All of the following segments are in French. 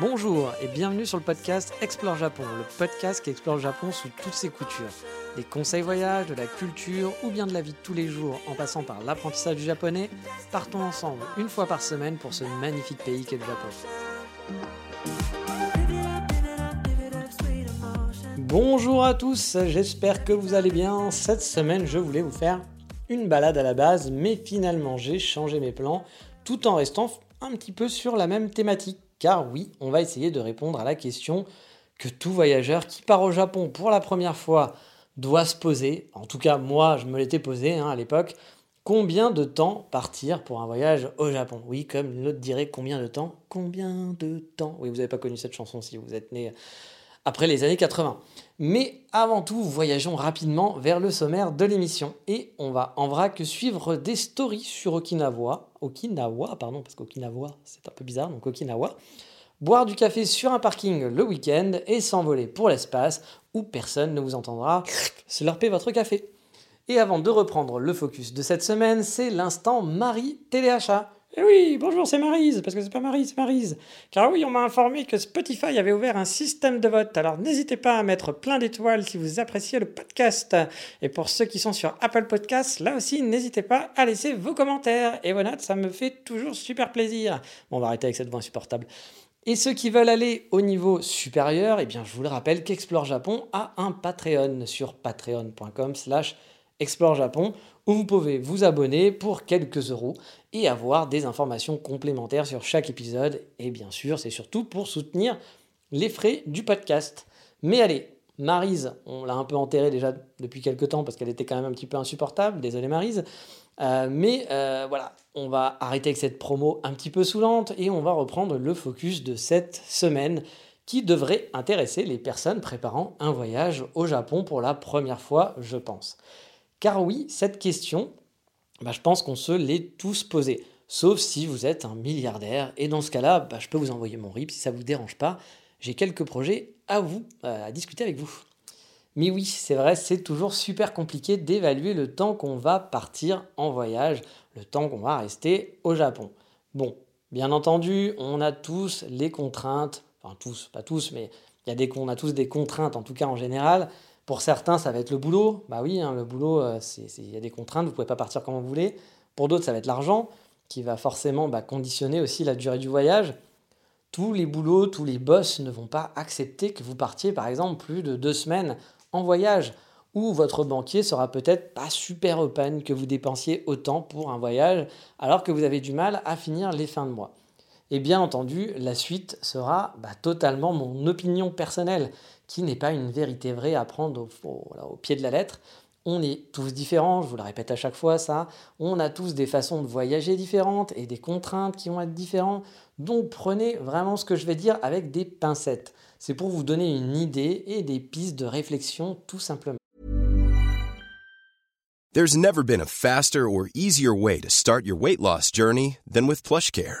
Bonjour et bienvenue sur le podcast Explore Japon, le podcast qui explore le Japon sous toutes ses coutures. Des conseils voyages, de la culture ou bien de la vie de tous les jours en passant par l'apprentissage du japonais, partons ensemble une fois par semaine pour ce magnifique pays qu'est le Japon. Bonjour à tous, j'espère que vous allez bien. Cette semaine, je voulais vous faire une balade à la base, mais finalement j'ai changé mes plans tout en restant un petit peu sur la même thématique. Car oui, on va essayer de répondre à la question que tout voyageur qui part au Japon pour la première fois doit se poser, en tout cas moi je me l'étais posé à l'époque, combien de temps partir pour un voyage au Japon ? Oui, comme l'autre dirait, combien de temps ? Oui, vous n'avez pas connu cette chanson si vous êtes né après les années 80. Mais avant tout, voyageons rapidement vers le sommaire de l'émission et on va en vrac suivre des stories sur Okinawa, parce qu'Okinawa c'est un peu bizarre, donc Okinawa. Boire du café sur un parking le week-end et s'envoler pour l'espace où personne ne vous entendra slurper votre café. Et avant de reprendre le focus de cette semaine, c'est l'instant Marie Téléachat. Eh oui, bonjour, c'est Maryse, parce que c'est pas Marie, c'est Maryse. Car oui, on m'a informé que Spotify avait ouvert un système de vote, alors n'hésitez pas à mettre plein d'étoiles si vous appréciez le podcast. Et pour ceux qui sont sur Apple Podcasts, là aussi, n'hésitez pas à laisser vos commentaires et vos notes, ça me fait toujours super plaisir. Bon, on va arrêter avec cette voix insupportable. Et ceux qui veulent aller au niveau supérieur, eh bien, je vous le rappelle qu'Explore Japon a un Patreon sur patreon.com/ExploreJapon où vous pouvez vous abonner pour quelques euros et avoir des informations complémentaires sur chaque épisode. Et bien sûr, c'est surtout pour soutenir les frais du podcast. Mais allez, Maryse, on l'a un peu enterrée déjà depuis quelques temps parce qu'elle était quand même un petit peu insupportable. Désolé Maryse. Voilà, on va arrêter avec cette promo un petit peu saoulante et on va reprendre le focus de cette semaine qui devrait intéresser les personnes préparant un voyage au Japon pour la première fois, je pense. Car oui, cette question, je pense qu'on se l'est tous posée, sauf si vous êtes un milliardaire. Et dans ce cas-là, je peux vous envoyer mon RIP si ça ne vous dérange pas. J'ai quelques projets à discuter avec vous. Mais oui, c'est vrai, c'est toujours super compliqué d'évaluer le temps qu'on va partir en voyage, le temps qu'on va rester au Japon. Bon, bien entendu, on a tous les contraintes, enfin tous, pas tous, mais on a tous des contraintes en tout cas en général. Pour certains, ça va être le boulot. Bah oui, le boulot, il y a des contraintes, vous ne pouvez pas partir comme vous voulez. Pour d'autres, ça va être l'argent, qui va forcément conditionner aussi la durée du voyage. Tous les boulots, tous les boss ne vont pas accepter que vous partiez, par exemple, plus de 2 semaines en voyage, ou votre banquier sera peut-être pas super open que vous dépensiez autant pour un voyage, alors que vous avez du mal à finir les fins de mois. Et bien entendu, la suite sera totalement mon opinion personnelle, qui n'est pas une vérité vraie à prendre au pied de la lettre. On est tous différents, je vous le répète à chaque fois ça. On a tous des façons de voyager différentes et des contraintes qui vont être différentes. Donc prenez vraiment ce que je vais dire avec des pincettes. C'est pour vous donner une idée et des pistes de réflexion tout simplement. There's never been a faster or easier way to start your weight loss journey than with PlushCare.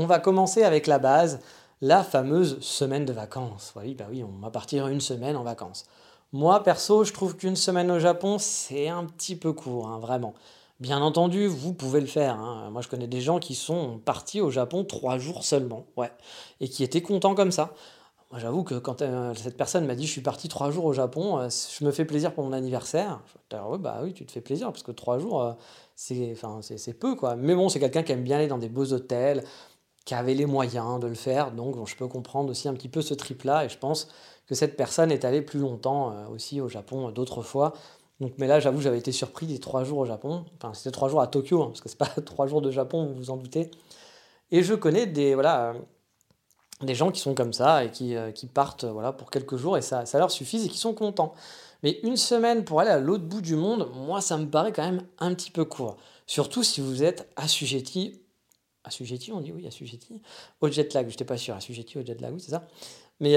On va commencer avec la base, la fameuse semaine de vacances. Oui, on va partir 1 semaine en vacances. Moi, perso, je trouve qu'1 semaine au Japon, c'est un petit peu court, vraiment. Bien entendu, vous pouvez le faire. Moi, je connais des gens qui sont partis au Japon 3 jours seulement, et qui étaient contents comme ça. Moi, j'avoue que quand cette personne m'a dit « je suis parti 3 jours au Japon, je me fais plaisir pour mon anniversaire », oui, tu te fais plaisir, parce que 3 jours, c'est peu, quoi. Mais bon, c'est quelqu'un qui aime bien aller dans des beaux hôtels, qui avait les moyens de le faire, donc je peux comprendre aussi un petit peu ce trip-là, et je pense que cette personne est allée plus longtemps aussi au Japon d'autres fois. Donc, mais là, j'avoue, j'avais été surpris des 3 jours au Japon, enfin c'était 3 jours à Tokyo, parce que c'est pas 3 jours de Japon, vous vous en doutez. Et je connais des gens qui sont comme ça, et qui partent pour quelques jours, et ça leur suffit, et qui sont contents. Mais 1 semaine pour aller à l'autre bout du monde, moi, ça me paraît quand même un petit peu court, surtout si vous êtes assujetti assujetti, on dit oui, assujetti, au jet lag, je n'étais pas sûr, assujetti au jet lag, oui, c'est ça. Mais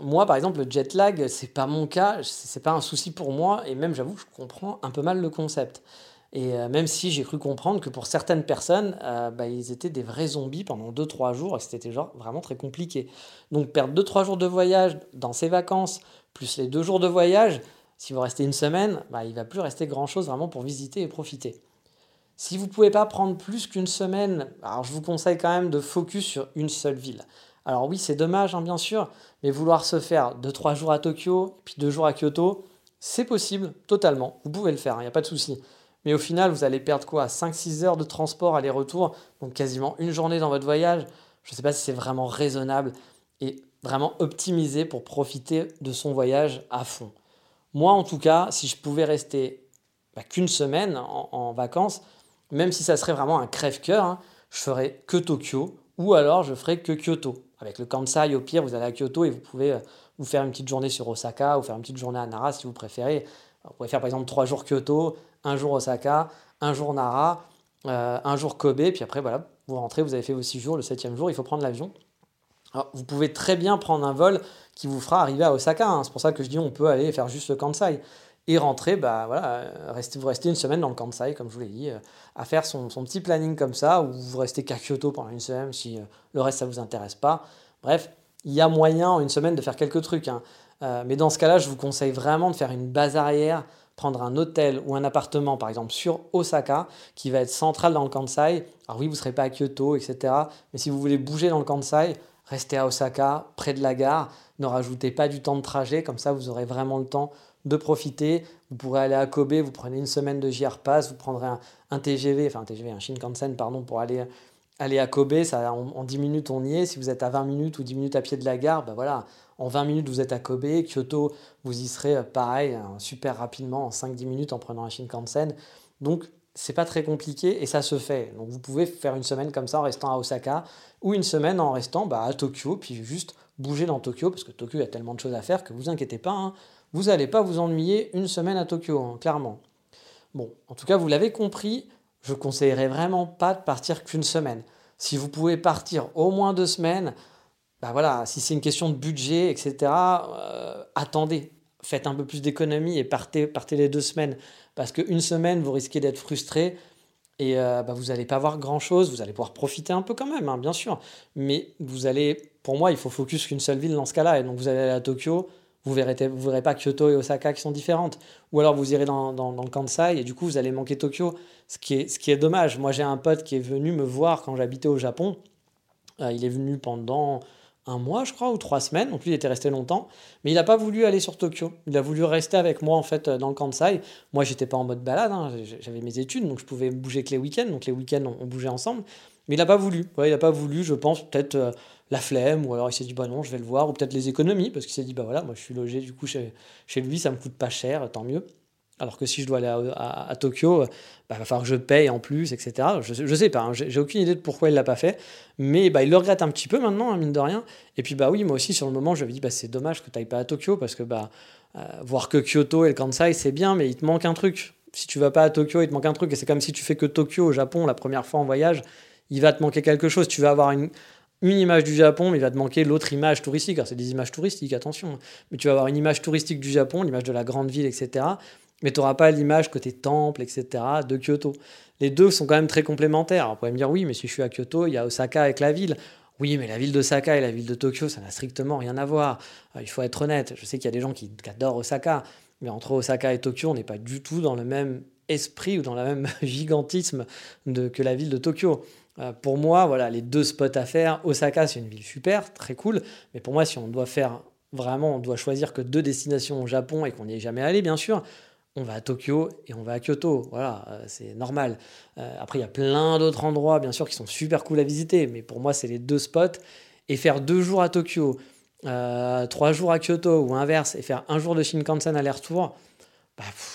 moi, par exemple, le jet lag, ce n'est pas mon cas, ce n'est pas un souci pour moi, et même, j'avoue, que je comprends un peu mal le concept. Et même si j'ai cru comprendre que pour certaines personnes, ils étaient des vrais zombies pendant 2-3 jours, et c'était genre vraiment très compliqué. Donc perdre 2-3 jours de voyage dans ses vacances, plus les 2 jours de voyage, si vous restez une semaine, il ne va plus rester grand-chose vraiment pour visiter et profiter. Si vous ne pouvez pas prendre plus qu'une semaine, alors je vous conseille quand même de focus sur une seule ville. Alors oui, c'est dommage, bien sûr, mais vouloir se faire 2-3 jours à Tokyo, puis 2 jours à Kyoto, c'est possible, totalement. Vous pouvez le faire, il n'y a pas de souci. Mais au final, vous allez perdre quoi ? 5-6 heures de transport aller-retour, donc quasiment une journée dans votre voyage. Je ne sais pas si c'est vraiment raisonnable et vraiment optimisé pour profiter de son voyage à fond. Moi, en tout cas, si je pouvais rester qu'une semaine en vacances, même si ça serait vraiment un crève-cœur, je ferais que Tokyo ou alors je ferais que Kyoto. Avec le Kansai, au pire, vous allez à Kyoto et vous pouvez vous faire une petite journée sur Osaka ou faire une petite journée à Nara si vous préférez. Vous pouvez faire par exemple 3 jours Kyoto, 1 jour Osaka, 1 jour Nara, 1 jour Kobe, puis après voilà, vous rentrez, vous avez fait vos 6 jours, le 7e jour, il faut prendre l'avion. Alors, vous pouvez très bien prendre un vol qui vous fera arriver à Osaka, c'est pour ça que je dis on peut aller faire juste le Kansai et rentrer, vous restez une semaine dans le Kansai, comme je vous l'ai dit, à faire son petit planning comme ça, ou vous restez qu'à Kyoto pendant une semaine si le reste ça ne vous intéresse pas. Bref, il y a moyen en une semaine de faire quelques trucs, mais dans ce cas-là, je vous conseille vraiment de faire une base arrière, prendre un hôtel ou un appartement, par exemple, sur Osaka, qui va être central dans le Kansai. Alors oui, vous ne serez pas à Kyoto, etc. Mais si vous voulez bouger dans le Kansai, restez à Osaka, près de la gare. Ne rajoutez pas du temps de trajet, comme ça, vous aurez vraiment le temps de profiter. Vous pourrez aller à Kobe, vous prenez une semaine de JR Pass, vous prendrez un Shinkansen, pour aller à Kobe. Ça, en 10 minutes, on y est. Si vous êtes à 20 minutes ou 10 minutes à pied de la gare, en 20 minutes, vous êtes à Kobe. Kyoto, vous y serez pareil, super rapidement, en 5-10 minutes en prenant un Shinkansen. Donc, c'est pas très compliqué et ça se fait. Donc, vous pouvez faire une semaine comme ça en restant à Osaka ou une semaine en restant à Tokyo, puis juste bouger dans Tokyo parce que Tokyo, il y a tellement de choses à faire que vous inquiétez pas. Vous n'allez pas vous ennuyer une semaine à Tokyo, clairement. Bon, en tout cas, vous l'avez compris, je ne conseillerais vraiment pas de partir qu'une semaine. Si vous pouvez partir au moins 2 semaines, si c'est une question de budget, etc., attendez, faites un peu plus d'économie et partez les 2 semaines. Parce qu'une semaine, vous risquez d'être frustré et vous n'allez pas voir grand-chose. Vous allez pouvoir profiter un peu quand même, bien sûr. Mais vous allez, pour moi, il faut focus qu'une seule ville dans ce cas-là. Et donc, vous allez aller à Tokyo, vous verrez pas Kyoto et Osaka qui sont différentes. Ou alors, vous irez dans le Kansai et du coup, vous allez manquer Tokyo, ce qui est dommage. Moi, j'ai un pote qui est venu me voir quand j'habitais au Japon. Il est venu pendant 1 mois, je crois, ou 3 semaines. Donc, lui, il était resté longtemps. Mais il n'a pas voulu aller sur Tokyo. Il a voulu rester avec moi, en fait, dans le Kansai. Moi, je n'étais pas en mode balade. J'avais mes études, donc je pouvais bouger que les week-ends. Donc, les week-ends, on bougeait ensemble. Mais il n'a pas voulu. Ouais, il n'a pas voulu, je pense, peut-être la flemme. Ou alors, il s'est dit, non, je vais le voir. Ou peut-être les économies. Parce qu'il s'est dit, moi, je suis logé, du coup, chez lui. Ça ne me coûte pas cher, tant mieux. Alors que si je dois aller à Tokyo, il va falloir que je paye en plus, etc. Je ne sais pas, j'ai aucune idée de pourquoi il ne l'a pas fait. Mais il le regrette un petit peu maintenant, mine de rien. Et puis oui, moi aussi, sur le moment, je me dis, c'est dommage que tu n'ailles pas à Tokyo, parce que voir que Kyoto et le Kansai, c'est bien, mais il te manque un truc. Si tu ne vas pas à Tokyo, il te manque un truc. Et c'est comme si tu fais que Tokyo au Japon la première fois en voyage, il va te manquer quelque chose. Tu vas avoir une image du Japon, mais il va te manquer l'autre image touristique. Alors c'est des images touristiques, attention. Mais tu vas avoir une image touristique du Japon, l'image de la grande ville, etc., mais tu n'auras pas l'image côté temple, etc., de Kyoto. Les deux sont quand même très complémentaires. Alors, vous pouvez me dire, oui, mais si je suis à Kyoto, il y a Osaka avec la ville. Oui, mais la ville d'Osaka et la ville de Tokyo, ça n'a strictement rien à voir. Il faut être honnête. Je sais qu'il y a des gens qui adorent Osaka, mais entre Osaka et Tokyo, on n'est pas du tout dans le même esprit ou dans le même gigantisme que la ville de Tokyo. Pour moi, voilà, les 2 spots à faire. Osaka, c'est une ville super, très cool. Mais pour moi, si on doit faire vraiment, on doit choisir que 2 destinations au Japon et qu'on n'y est jamais allé, bien sûr, on va à Tokyo et on va à Kyoto, voilà, c'est normal. Après, il y a plein d'autres endroits, bien sûr, qui sont super cool à visiter, mais pour moi, c'est les 2 spots. Et faire 2 jours à Tokyo, 3 jours à Kyoto, ou inverse, et faire 1 jour de Shinkansen aller-retour,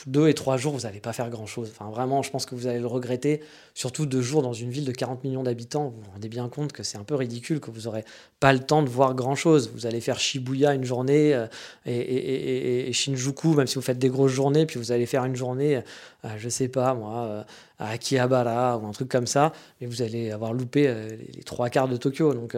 2 et 3 jours, vous n'allez pas faire grand-chose. Enfin, vraiment, je pense que vous allez le regretter. Surtout 2 jours dans une ville de 40 millions d'habitants, vous vous rendez bien compte que c'est un peu ridicule, que vous n'aurez pas le temps de voir grand-chose. Vous allez faire Shibuya une journée et Shinjuku, même si vous faites des grosses journées, puis vous allez faire une journée, je sais pas moi, à Akihabara ou un truc comme ça, mais vous allez avoir loupé les 3 quarts de Tokyo. Donc,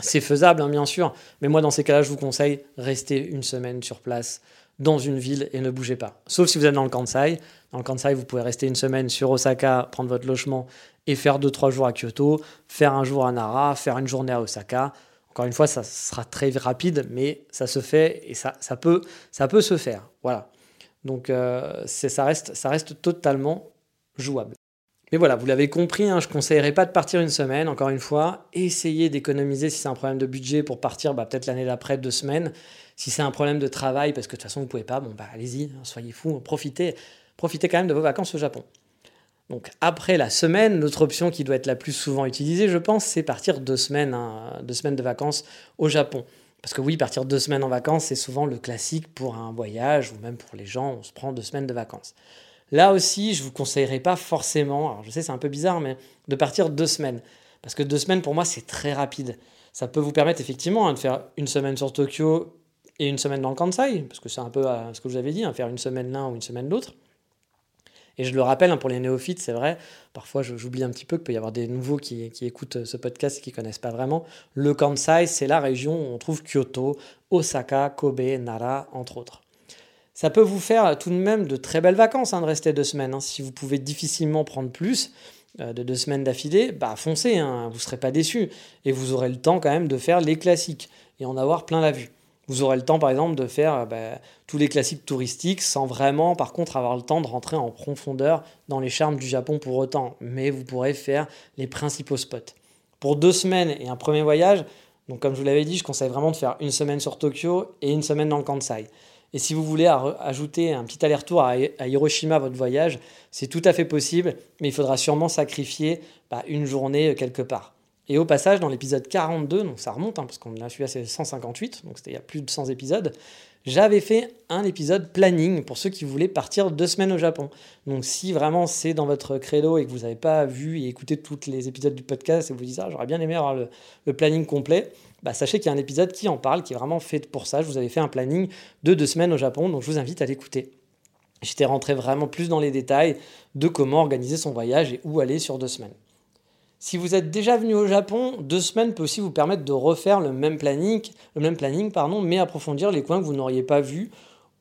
c'est faisable, hein, bien sûr. Mais moi, dans ces cas-là, je vous conseille, restez une semaine sur place dans une ville et ne bougez pas. Sauf si vous êtes dans le Kansai. Dans le Kansai, vous pouvez rester une semaine sur Osaka, prendre votre logement et faire 2-3 jours à Kyoto, faire un jour à Nara, faire une journée à Osaka. Encore une fois, ça sera très rapide, mais ça se fait et ça peut se faire. Voilà. Donc, ça reste totalement jouable. Mais voilà, vous l'avez compris, hein, je ne conseillerais pas de partir une semaine, encore une fois. Essayez d'économiser si c'est un problème de budget pour partir peut-être l'année d'après 2 semaines. Si c'est un problème de travail, parce que de toute façon, vous ne pouvez pas, allez-y, soyez fous, profitez quand même de vos vacances au Japon. Donc après la semaine, l'autre option qui doit être la plus souvent utilisée, je pense, c'est partir 2 semaines, hein, 2 semaines de vacances au Japon. Parce que oui, partir 2 semaines en vacances, c'est souvent le classique pour un voyage, ou même pour les gens, on se prend 2 semaines de vacances. Là aussi, je ne vous conseillerais pas forcément, alors je sais, c'est un peu bizarre, mais de partir 2 semaines. Parce que 2 semaines, pour moi, c'est très rapide. Ça peut vous permettre, effectivement, de faire 1 semaine sur Tokyo et 1 semaine dans le Kansai, parce que c'est un peu ce que je vous avais dit, faire 1 semaine l'un ou 1 semaine l'autre. Et je le rappelle, pour les néophytes, c'est vrai, parfois j'oublie un petit peu qu'il peut y avoir des nouveaux qui écoutent ce podcast et qui ne connaissent pas vraiment. Le Kansai, c'est la région où on trouve Kyoto, Osaka, Kobe, Nara, entre autres. Ça peut vous faire tout de même de très belles vacances de rester 2 semaines. Si vous pouvez difficilement prendre plus de 2 semaines d'affilée, foncez, vous ne serez pas déçus. Et vous aurez le temps quand même de faire les classiques et en avoir plein la vue. Vous aurez le temps, par exemple, de faire tous les classiques touristiques sans vraiment, par contre, avoir le temps de rentrer en profondeur dans les charmes du Japon pour autant. Mais vous pourrez faire les principaux spots. Pour 2 semaines et un premier voyage, donc comme je vous l'avais dit, je conseille vraiment de faire 1 semaine sur Tokyo et 1 semaine dans le Kansai. Et si vous voulez ajouter un petit aller-retour à Hiroshima à votre voyage, c'est tout à fait possible, mais il faudra sûrement sacrifier une journée quelque part. Et au passage, dans l'épisode 42, donc ça remonte, parce qu'on a celui-là, c'est 158, donc c'était il y a plus de 100 épisodes, j'avais fait un épisode planning pour ceux qui voulaient partir 2 semaines au Japon. Donc si vraiment c'est dans votre credo et que vous n'avez pas vu et écouté tous les épisodes du podcast et vous dites « Ah, j'aurais bien aimé avoir le planning complet », sachez qu'il y a un épisode qui en parle, qui est vraiment fait pour ça. Je vous avais fait un planning de 2 semaines au Japon, donc je vous invite à l'écouter. J'étais rentré vraiment plus dans les détails de comment organiser son voyage et où aller sur 2 semaines. Si vous êtes déjà venu au Japon, 2 semaines peut aussi vous permettre de refaire le même planning, mais approfondir les coins que vous n'auriez pas vus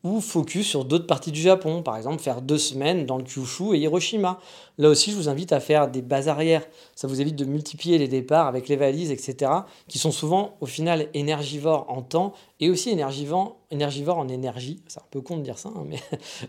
ou focus sur d'autres parties du Japon. Par exemple, faire 2 semaines dans le Kyushu et Hiroshima. Là aussi, je vous invite à faire des bases arrières. Ça vous évite de multiplier les départs avec les valises, etc., qui sont souvent, au final, énergivores en temps et aussi énergivores en énergie. C'est un peu con de dire ça, mais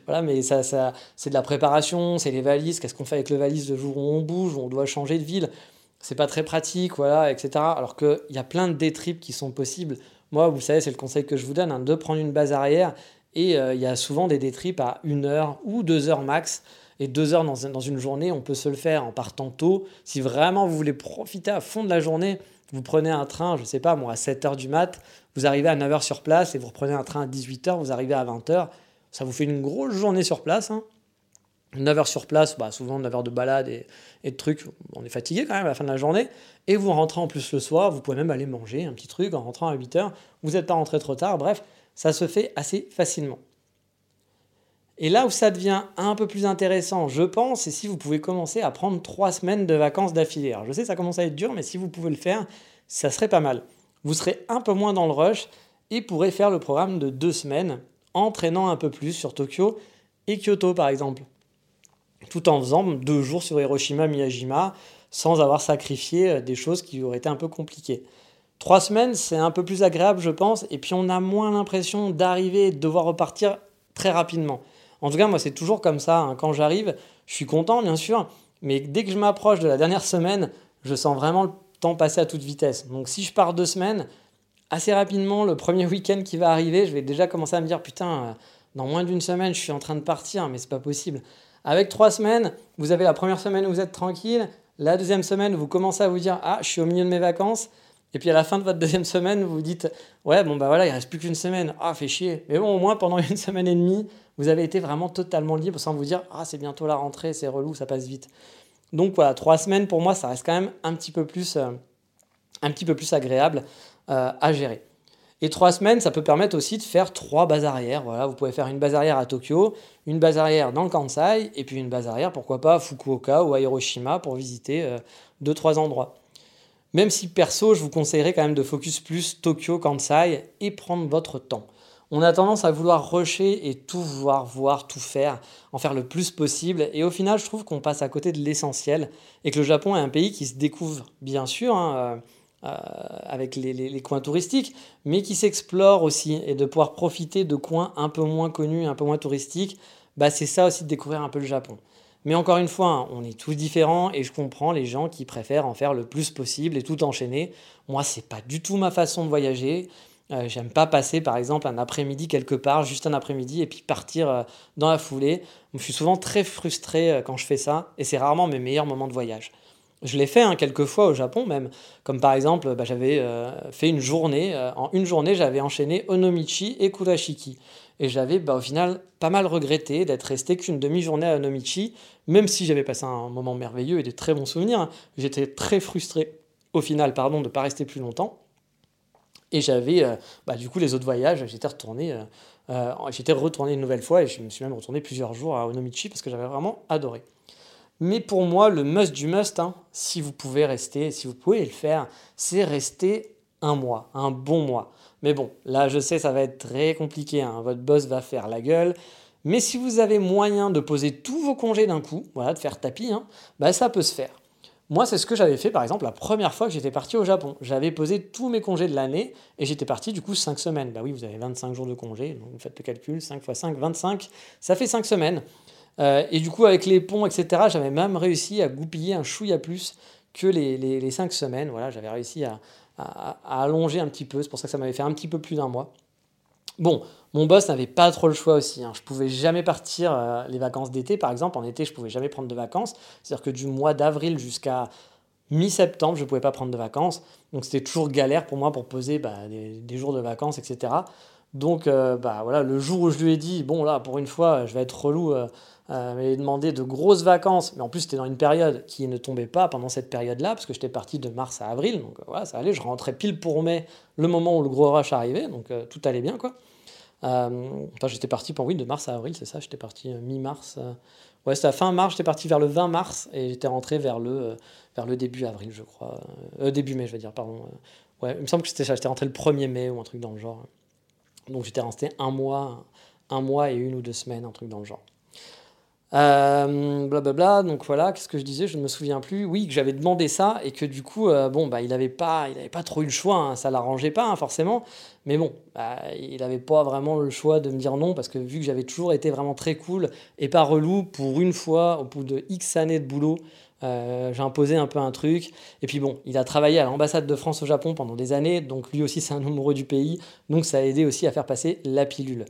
voilà, mais ça, c'est de la préparation, c'est les valises. Qu'est-ce qu'on fait avec les valises le jour où on bouge, où on doit changer de ville? C'est pas très pratique, voilà, etc. Alors qu'il y a plein de détrips qui sont possibles. Moi, vous savez, c'est le conseil que je vous donne, de prendre une base arrière. Et il y a souvent des détrips à 1 heure ou 2 heures max. Et 2 heures dans une journée, on peut se le faire en partant tôt. Si vraiment vous voulez profiter à fond de la journée, vous prenez un train, je ne sais pas moi, à 7h du mat, vous arrivez à 9h sur place et vous reprenez un train à 18h, vous arrivez à 20h. Ça vous fait une grosse journée sur place. 9h sur place, souvent 9h de balade et de trucs. On est fatigué quand même à la fin de la journée. Et vous rentrez en plus le soir, vous pouvez même aller manger un petit truc en rentrant à 8h. Vous n'êtes pas rentré trop tard, bref. Ça se fait assez facilement. Et là où ça devient un peu plus intéressant, je pense, c'est si vous pouvez commencer à prendre 3 semaines de vacances d'affilée. Alors je sais, ça commence à être dur, mais si vous pouvez le faire, ça serait pas mal. Vous serez un peu moins dans le rush et pourrez faire le programme de 2 semaines en traînant un peu plus sur Tokyo et Kyoto, par exemple. Tout en faisant 2 jours sur Hiroshima, Miyajima, sans avoir sacrifié des choses qui auraient été un peu compliquées. 3 semaines, c'est un peu plus agréable, je pense, et puis on a moins l'impression d'arriver et de devoir repartir très rapidement. En tout cas, moi, c'est toujours comme ça. Quand j'arrive, je suis content, bien sûr, mais dès que je m'approche de la dernière semaine, je sens vraiment le temps passer à toute vitesse. Donc si je pars 2 semaines, assez rapidement, le premier week-end qui va arriver, je vais déjà commencer à me dire « Putain, dans moins d'une semaine, je suis en train de partir, mais c'est pas possible. » Avec 3 semaines, vous avez la première semaine où vous êtes tranquille, la deuxième semaine, vous commencez à vous dire « Ah, je suis au milieu de mes vacances. » Et puis à la fin de votre deuxième semaine, vous vous dites « Ouais, bon, bah voilà, il ne reste plus qu'une semaine. Ah, fait chier. » Mais bon, au moins, pendant une semaine et demie, vous avez été vraiment totalement libre sans vous dire « Ah, c'est bientôt la rentrée, c'est relou, ça passe vite. » Donc voilà, 3 semaines, pour moi, ça reste quand même un petit peu plus agréable à gérer. Et 3 semaines, ça peut permettre aussi de faire 3 bases arrières. Voilà, vous pouvez faire une base arrière à Tokyo, une base arrière dans le Kansai, et puis une base arrière, pourquoi pas, à Fukuoka ou à Hiroshima pour visiter 2-3 endroits. Même si perso, je vous conseillerais quand même de focus plus Tokyo, Kansai et prendre votre temps. On a tendance à vouloir rusher et tout vouloir voir, tout faire, en faire le plus possible. Et au final, je trouve qu'on passe à côté de l'essentiel et que le Japon est un pays qui se découvre, bien sûr, avec les coins touristiques, mais qui s'explore aussi. Et de pouvoir profiter de coins un peu moins connus, un peu moins touristiques, bah, c'est ça aussi de découvrir un peu le Japon. Mais encore une fois, on est tous différents et je comprends les gens qui préfèrent en faire le plus possible et tout enchaîner. Moi, c'est pas du tout ma façon de voyager. J'aime pas passer, par exemple, un après-midi quelque part, juste un après-midi, et puis partir dans la foulée. Je suis souvent très frustré quand je fais ça et c'est rarement mes meilleurs moments de voyage. Je l'ai fait quelques fois au Japon même, comme par exemple, j'avais fait une journée. En une journée, j'avais enchaîné Onomichi et Kurashiki. Et j'avais au final pas mal regretté d'être resté qu'une demi-journée à Onomichi, même si j'avais passé un moment merveilleux et des très bons souvenirs. J'étais très frustré au final de ne pas rester plus longtemps. Et j'avais, du coup, les autres voyages, j'étais retourné une nouvelle fois et je me suis même retourné plusieurs jours à Onomichi parce que j'avais vraiment adoré. Mais pour moi, le must du must, si vous pouvez rester, si vous pouvez le faire, c'est rester un mois, un bon mois. Mais bon, là, je sais, ça va être très compliqué. Votre boss va faire la gueule. Mais si vous avez moyen de poser tous vos congés d'un coup, voilà, de faire tapis, ça peut se faire. Moi, c'est ce que j'avais fait, par exemple, la première fois que j'étais parti au Japon. J'avais posé tous mes congés de l'année et j'étais parti, du coup, 5 semaines. Bah oui, vous avez 25 jours de congés, donc vous faites le calcul, 5 x 5, 25, ça fait 5 semaines. Et du coup, avec les ponts, etc., j'avais même réussi à goupiller un chouïa plus que les 5 semaines. Voilà, j'avais réussi à allonger un petit peu, c'est pour ça que ça m'avait fait un petit peu plus d'un mois. Bon, mon boss n'avait pas trop le choix aussi. Je pouvais jamais partir les vacances d'été, par exemple. En été, je pouvais jamais prendre de vacances. C'est-à-dire que du mois d'avril jusqu'à mi-septembre, je pouvais pas prendre de vacances. Donc, c'était toujours galère pour moi pour poser des jours de vacances, etc. Donc, voilà, le jour où je lui ai dit « Bon, là, pour une fois, je vais être relou », m'avait demandé de grosses vacances. Mais en plus, c'était dans une période qui ne tombait pas pendant cette période-là, parce que j'étais parti de mars à avril. Donc, voilà, ça allait. Je rentrais pile pour mai, le moment où le gros rush arrivait. Donc, tout allait bien, quoi. J'étais parti de mars à avril, c'est ça. J'étais parti mi-mars. Ouais, c'était à fin mars. J'étais parti vers le 20 mars et j'étais rentré vers le début avril, je crois. Début mai, je vais dire, pardon. Ouais, il me semble que c'était ça. J'étais rentré le 1er mai ou un truc dans le genre. Donc, j'étais resté un mois et 1 ou 2 semaines, un truc dans le genre. Donc voilà, qu'est-ce que je disais, je ne me souviens plus. Oui, que j'avais demandé ça et que du coup, il n'avait pas trop eu le choix, ça l'arrangeait pas forcément. Mais bon, il n'avait pas vraiment le choix de me dire non parce que vu que j'avais toujours été vraiment très cool et pas relou, pour une fois, au bout de X années de boulot, j'ai imposé un peu un truc. Et puis bon, il a travaillé à l'ambassade de France au Japon pendant des années, donc lui aussi c'est un amoureux du pays, donc ça a aidé aussi à faire passer la pilule.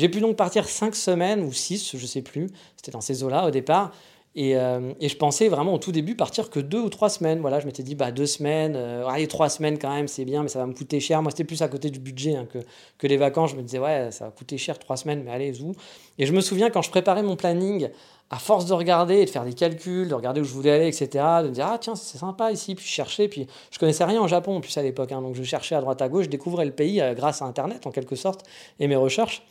J'ai pu donc partir 5 semaines ou 6, je ne sais plus, c'était dans ces eaux-là au départ, et je pensais vraiment au tout début partir que 2 ou 3 semaines. Voilà, je m'étais dit 2 semaines, allez 3 semaines quand même, c'est bien, mais ça va me coûter cher. Moi, c'était plus à côté du budget que les vacances. Je me disais, ouais, ça va coûter cher 3 semaines, mais allez, zou. Et je me souviens quand je préparais mon planning, à force de regarder et de faire des calculs, de regarder où je voulais aller, etc., de me dire, ah tiens, c'est sympa ici, puis chercher, puis je connaissais rien en Japon en plus à l'époque, donc je cherchais à droite à gauche, je découvrais le pays grâce à Internet en quelque sorte, et mes recherches.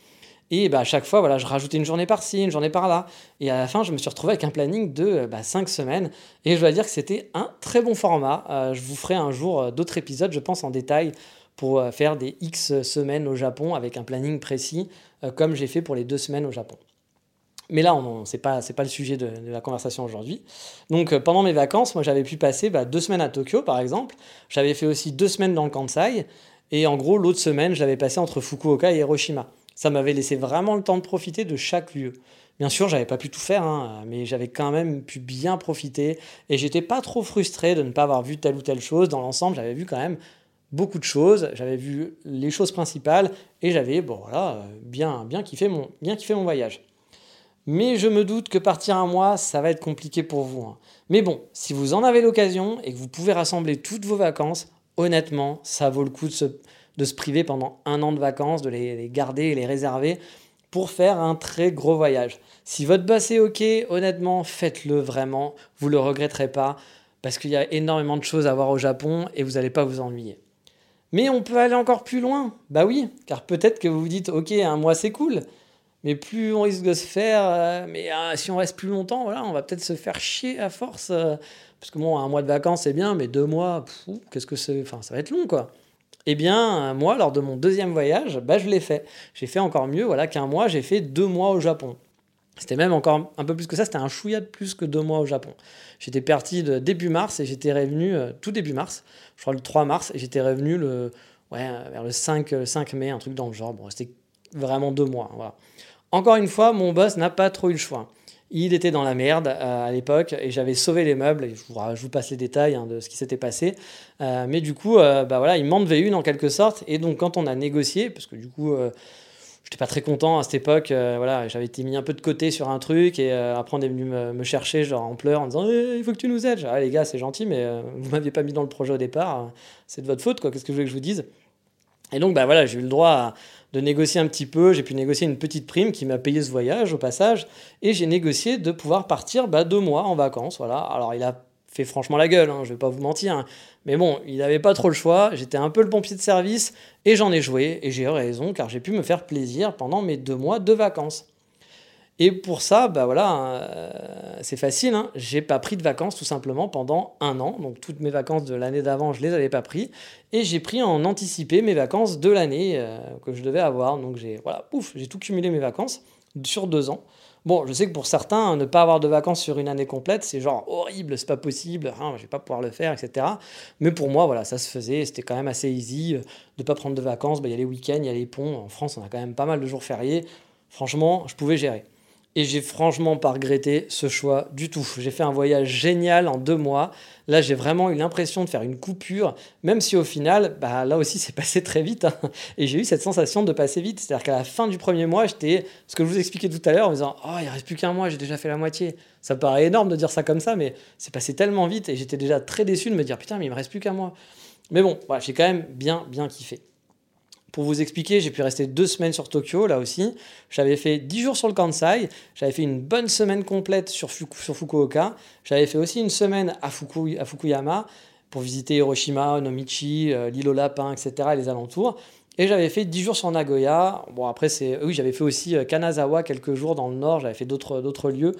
Et à chaque fois, voilà, je rajoutais une journée par-ci, une journée par-là. Et à la fin, je me suis retrouvé avec un planning de 5 semaines. Et je dois dire que c'était un très bon format. Je vous ferai un jour d'autres épisodes, je pense, en détail pour faire des X semaines au Japon avec un planning précis, comme j'ai fait pour les 2 semaines au Japon. Mais là, c'est pas le sujet de la conversation aujourd'hui. Donc, pendant mes vacances, moi, j'avais pu passer 2 semaines à Tokyo, par exemple. J'avais fait aussi 2 semaines dans le Kansai. Et en gros, l'autre semaine, je l'avais passée entre Fukuoka et Hiroshima. Ça m'avait laissé vraiment le temps de profiter de chaque lieu. Bien sûr, j'avais pas pu tout faire, mais j'avais quand même pu bien profiter. Et j'étais pas trop frustré de ne pas avoir vu telle ou telle chose. Dans l'ensemble, j'avais vu quand même beaucoup de choses. J'avais vu les choses principales et j'avais bien kiffé mon voyage. Mais je me doute que partir un mois, ça va être compliqué pour vous. Mais bon, si vous en avez l'occasion et que vous pouvez rassembler toutes vos vacances, honnêtement, ça vaut le coup de se priver pendant un an de vacances, de les garder et les réserver pour faire un très gros voyage. Si votre bus est OK, honnêtement, faites-le vraiment. Vous ne le regretterez pas parce qu'il y a énormément de choses à voir au Japon et vous n'allez pas vous ennuyer. Mais on peut aller encore plus loin. Bah oui, car peut-être que vous vous dites « OK, un mois, c'est cool ». Mais plus on risque de se faire... si on reste plus longtemps, voilà, on va peut-être se faire chier à force. Parce que bon, un mois de vacances, c'est bien, mais 2 mois, qu'est-ce que c'est... Enfin, ça va être long, quoi. Eh bien, moi, lors de mon 2e voyage, bah, je l'ai fait. J'ai fait encore mieux, voilà, qu'un mois, j'ai fait 2 mois au Japon. C'était même encore un peu plus que ça, c'était un chouïa de plus que 2 mois au Japon. J'étais parti de début mars et j'étais revenu tout début mars, je crois le 3 mars, et j'étais revenu vers le 5 mai, un truc dans le genre. Bon, c'était vraiment 2 mois, voilà. Encore une fois, mon boss n'a pas trop eu le choix. Il était dans la merde à l'époque et j'avais sauvé les meubles. Je vous passe les détails de ce qui s'était passé. Mais du coup, il m'en devait une en quelque sorte. Et donc, quand on a négocié, parce que du coup, j'étais pas très content à cette époque. J'avais été mis un peu de côté sur un truc et après, on est venu me chercher genre en pleurs en disant il faut que tu nous aides. Ah, les gars, c'est gentil, mais vous m'aviez pas mis dans le projet au départ. C'est de votre faute, quoi. Qu'est-ce que vous voulez que je vous dise ? Et donc, j'ai eu le droit de négocier un petit peu. J'ai pu négocier une petite prime qui m'a payé ce voyage au passage. Et j'ai négocié de pouvoir partir 2 mois en vacances. Voilà. Alors, il a fait franchement la gueule, je ne vais pas vous mentir. Mais bon, il n'avait pas trop le choix. J'étais un peu le pompier de service et j'en ai joué. Et j'ai eu raison car j'ai pu me faire plaisir pendant mes 2 mois de vacances. Et pour ça, c'est facile. J'ai pas pris de vacances tout simplement pendant 1 an. Donc toutes mes vacances de l'année d'avant, je les avais pas pris. Et j'ai pris en anticipé mes vacances de l'année que je devais avoir. Donc j'ai tout cumulé mes vacances sur 2 ans. Bon, je sais que pour certains, ne pas avoir de vacances sur une année complète, c'est genre horrible, c'est pas possible, je vais pas pouvoir le faire, etc. Mais pour moi, voilà, ça se faisait, c'était quand même assez easy de pas prendre de vacances. Il y a les week-ends, il y a les ponts. En France, on a quand même pas mal de jours fériés. Franchement, je pouvais gérer. Et j'ai franchement pas regretté ce choix du tout. J'ai fait un voyage génial en 2 mois. Là, j'ai vraiment eu l'impression de faire une coupure, même si au final, là aussi, c'est passé très vite. Et j'ai eu cette sensation de passer vite. C'est-à-dire qu'à la fin du 1er mois, j'étais... Ce que je vous expliquais tout à l'heure en me disant « Oh, il ne reste plus qu'un mois, j'ai déjà fait la moitié ». Ça paraît énorme de dire ça comme ça, mais c'est passé tellement vite. Et j'étais déjà très déçu de me dire « Putain, mais il ne me reste plus qu'un mois ». Mais bon, voilà, j'ai quand même bien, bien kiffé. Pour vous expliquer, j'ai pu rester 2 semaines sur Tokyo, là aussi. J'avais fait 10 jours sur le Kansai. J'avais fait une bonne semaine complète sur Fukuoka. J'avais fait aussi une semaine à Fukuyama pour visiter Hiroshima, Onomichi, l'île aux lapins, etc. et les alentours. Et j'avais fait 10 jours sur Nagoya. Bon, après, j'avais fait aussi Kanazawa quelques jours dans le nord. J'avais fait d'autres lieux.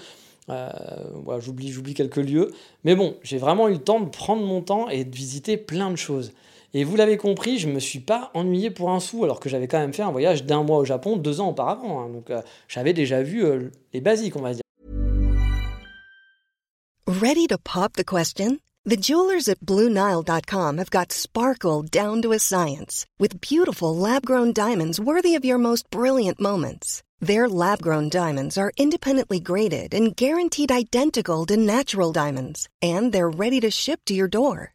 J'oublie quelques lieux. Mais bon, j'ai vraiment eu le temps de prendre mon temps et de visiter plein de choses. Et vous l'avez compris, je ne me suis pas ennuyé pour un sou, alors que j'avais quand même fait un voyage d'1 mois au Japon 2 ans auparavant. Donc j'avais déjà vu les basiques, on va dire. Ready to pop the question? The jewelers at BlueNile.com have got sparkle down to a science with beautiful lab-grown diamonds worthy of your most brilliant moments. Their lab-grown diamonds are independently graded and guaranteed identical to natural diamonds, and they're ready to ship to your door.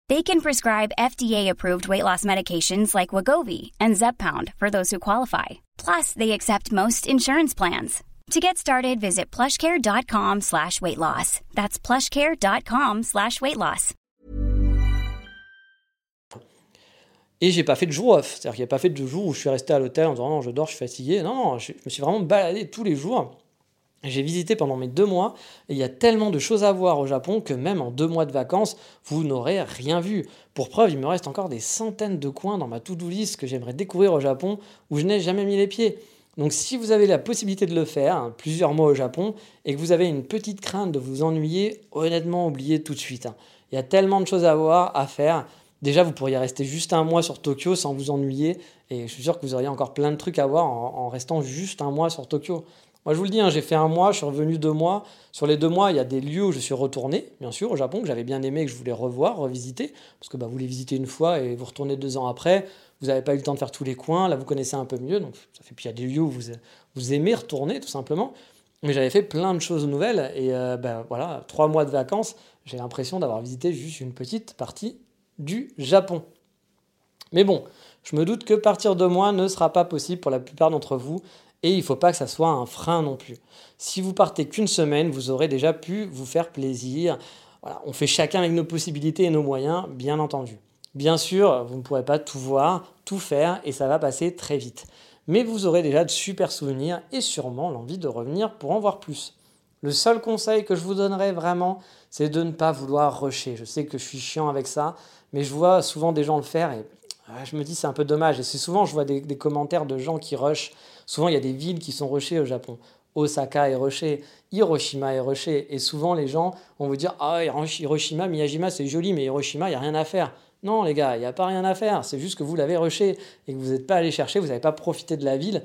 They can prescribe FDA-approved weight loss medications like Wegovy and Zepbound for those who qualify. Plus, they accept most insurance plans. To get started, visit plushcare.com/weightloss. That's plushcare.com/weightloss. Et j'ai pas fait de jour off. C'est-à-dire qu'il n'y a pas fait de jour où je suis resté à l'hôtel en disant « Non, je dors, je suis fatigué. » Non, je me suis vraiment baladé tous les jours. J'ai visité pendant mes 2 mois et il y a tellement de choses à voir au Japon que même en 2 mois de vacances, vous n'aurez rien vu. Pour preuve, il me reste encore des centaines de coins dans ma to-do list que j'aimerais découvrir au Japon où je n'ai jamais mis les pieds. Donc si vous avez la possibilité de le faire, plusieurs mois au Japon, et que vous avez une petite crainte de vous ennuyer, honnêtement, oubliez tout de suite. Il y a tellement de choses à voir, à faire. Déjà, vous pourriez rester juste 1 mois sur Tokyo sans vous ennuyer et je suis sûr que vous auriez encore plein de trucs à voir en restant juste 1 mois sur Tokyo. Moi, je vous le dis, hein, j'ai fait 1 mois, je suis revenu 2 mois. Sur les 2 mois, il y a des lieux où je suis retourné, bien sûr, au Japon, que j'avais bien aimé, que je voulais revoir, revisiter. Parce que vous les visitez 1 fois et vous retournez 2 ans après. Vous n'avez pas eu le temps de faire tous les coins. Là, vous connaissez un peu mieux. Donc, ça fait... Puis, il y a des lieux où vous aimez retourner, tout simplement. Mais j'avais fait plein de choses nouvelles. Et voilà, 3 mois de vacances, j'ai l'impression d'avoir visité juste une petite partie du Japon. Mais bon, je me doute que partir de moi ne sera pas possible pour la plupart d'entre vous. Et il ne faut pas que ça soit un frein non plus. Si vous partez qu'1 semaine, vous aurez déjà pu vous faire plaisir. Voilà, on fait chacun avec nos possibilités et nos moyens, bien entendu. Bien sûr, vous ne pourrez pas tout voir, tout faire, et ça va passer très vite. Mais vous aurez déjà de super souvenirs et sûrement l'envie de revenir pour en voir plus. Le seul conseil que je vous donnerais vraiment, c'est de ne pas vouloir rusher. Je sais que je suis chiant avec ça, mais je vois souvent des gens le faire et je me dis c'est un peu dommage. Et c'est souvent, je vois des commentaires de gens qui rushent. Souvent, il y a des villes qui sont rushées au Japon. Osaka est rushée, Hiroshima est rushée. Et souvent, les gens vont vous dire « Ah, Hiroshima, Miyajima, c'est joli, mais Hiroshima, il n'y a rien à faire. » Non, les gars, il n'y a pas rien à faire. C'est juste que vous l'avez rushée et que vous n'êtes pas allé chercher, vous n'avez pas profité de la ville.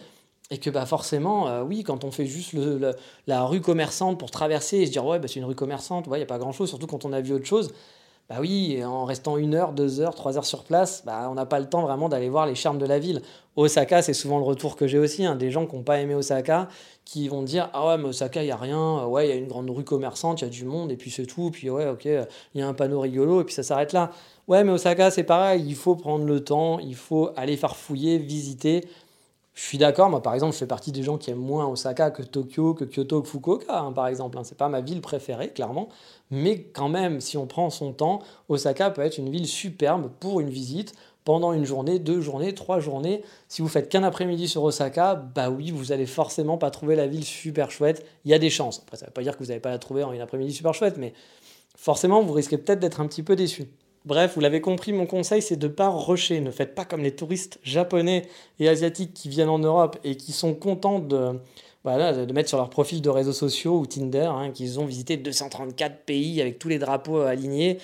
Et que forcément, oui, quand on fait juste la rue commerçante pour traverser et se dire « Ouais, c'est une rue commerçante, il n'y a pas grand-chose, surtout quand on a vu autre chose. » Bah oui, en restant 1 heure, 2 heures, 3 heures sur place, on n'a pas le temps vraiment d'aller voir les charmes de la ville. Osaka, c'est souvent le retour que j'ai aussi, des gens qui n'ont pas aimé Osaka, qui vont dire « Ah ouais, mais Osaka, il n'y a rien, ouais, il y a une grande rue commerçante, il y a du monde, et puis c'est tout, puis ouais, ok, il y a un panneau rigolo, et puis ça s'arrête là. » Ouais, mais Osaka, c'est pareil, il faut prendre le temps, il faut aller farfouiller, visiter. Je suis d'accord, moi par exemple, je fais partie des gens qui aiment moins Osaka que Tokyo, que Kyoto, que Fukuoka, par exemple. C'est pas ma ville préférée, clairement. Mais quand même, si on prend son temps, Osaka peut être une ville superbe pour une visite pendant 1 journée, 2 journées, 3 journées. Si vous faites qu'un après-midi sur Osaka, oui, vous allez forcément pas trouver la ville super chouette. Il y a des chances. Après, ça veut pas dire que vous n'allez pas la trouver en une après-midi super chouette, mais forcément, vous risquez peut-être d'être un petit peu déçu. Bref, vous l'avez compris, mon conseil, c'est de ne pas rusher. Ne faites pas comme les touristes japonais et asiatiques qui viennent en Europe et qui sont contents de mettre sur leur profil de réseaux sociaux ou Tinder qu'ils ont visité 234 pays avec tous les drapeaux alignés.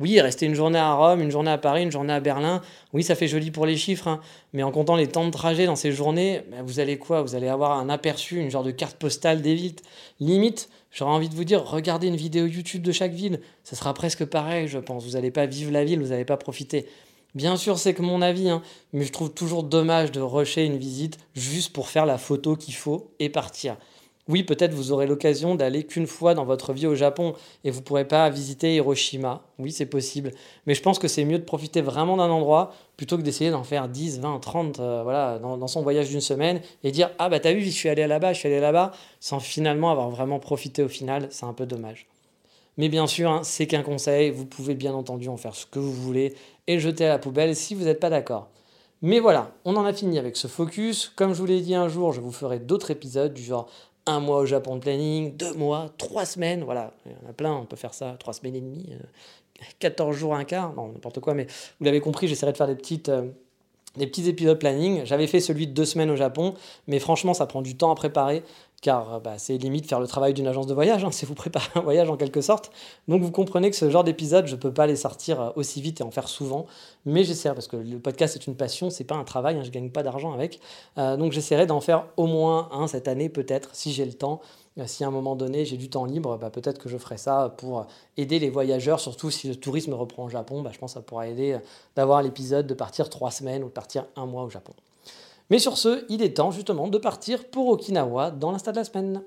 Oui, rester 1 journée à Rome, 1 journée à Paris, 1 journée à Berlin, oui, ça fait joli pour les chiffres, mais en comptant les temps de trajet dans ces journées, vous allez quoi ? Vous allez avoir un aperçu, une genre de carte postale des villes. Limite, j'aurais envie de vous dire, regardez une vidéo YouTube de chaque ville, ça sera presque pareil, je pense. Vous n'allez pas vivre la ville, vous n'allez pas profiter. Bien sûr, c'est que mon avis, mais je trouve toujours dommage de rusher une visite juste pour faire la photo qu'il faut et partir. Oui, peut-être vous aurez l'occasion d'aller qu'1 fois dans votre vie au Japon et vous ne pourrez pas visiter Hiroshima. Oui, c'est possible. Mais je pense que c'est mieux de profiter vraiment d'un endroit plutôt que d'essayer d'en faire 10, 20, 30 dans son voyage d'1 semaine et dire « Ah bah t'as vu, je suis allé là-bas » sans finalement avoir vraiment profité au final, c'est un peu dommage. Mais bien sûr, c'est qu'un conseil, vous pouvez bien entendu en faire ce que vous voulez et le jeter à la poubelle si vous n'êtes pas d'accord. Mais voilà, on en a fini avec ce focus. Comme je vous l'ai dit un jour, je vous ferai d'autres épisodes du genre 1 mois au Japon de planning, 2 mois, 3 semaines, voilà, il y en a plein, on peut faire ça, 3 semaines et demie, 14 jours, 1/4, non, n'importe quoi, mais vous l'avez compris, j'essaierai de faire des petits épisodes planning. J'avais fait celui de 2 semaines au Japon, mais franchement, ça prend du temps à préparer, car c'est limite faire le travail d'une agence de voyage, c'est vous préparer un voyage en quelque sorte. Donc vous comprenez que ce genre d'épisodes, je ne peux pas les sortir aussi vite et en faire souvent, mais j'essaierai, parce que le podcast est une passion, c'est pas un travail, je ne gagne pas d'argent avec. Donc j'essaierai d'en faire au moins un cette année peut-être, si j'ai le temps. Si à un moment donné j'ai du temps libre, peut-être que je ferai ça pour aider les voyageurs, surtout si le tourisme reprend au Japon, je pense que ça pourra aider d'avoir l'épisode de partir 3 semaines ou de partir 1 mois au Japon. Mais sur ce, il est temps justement de partir pour Okinawa dans l'Insta de la semaine.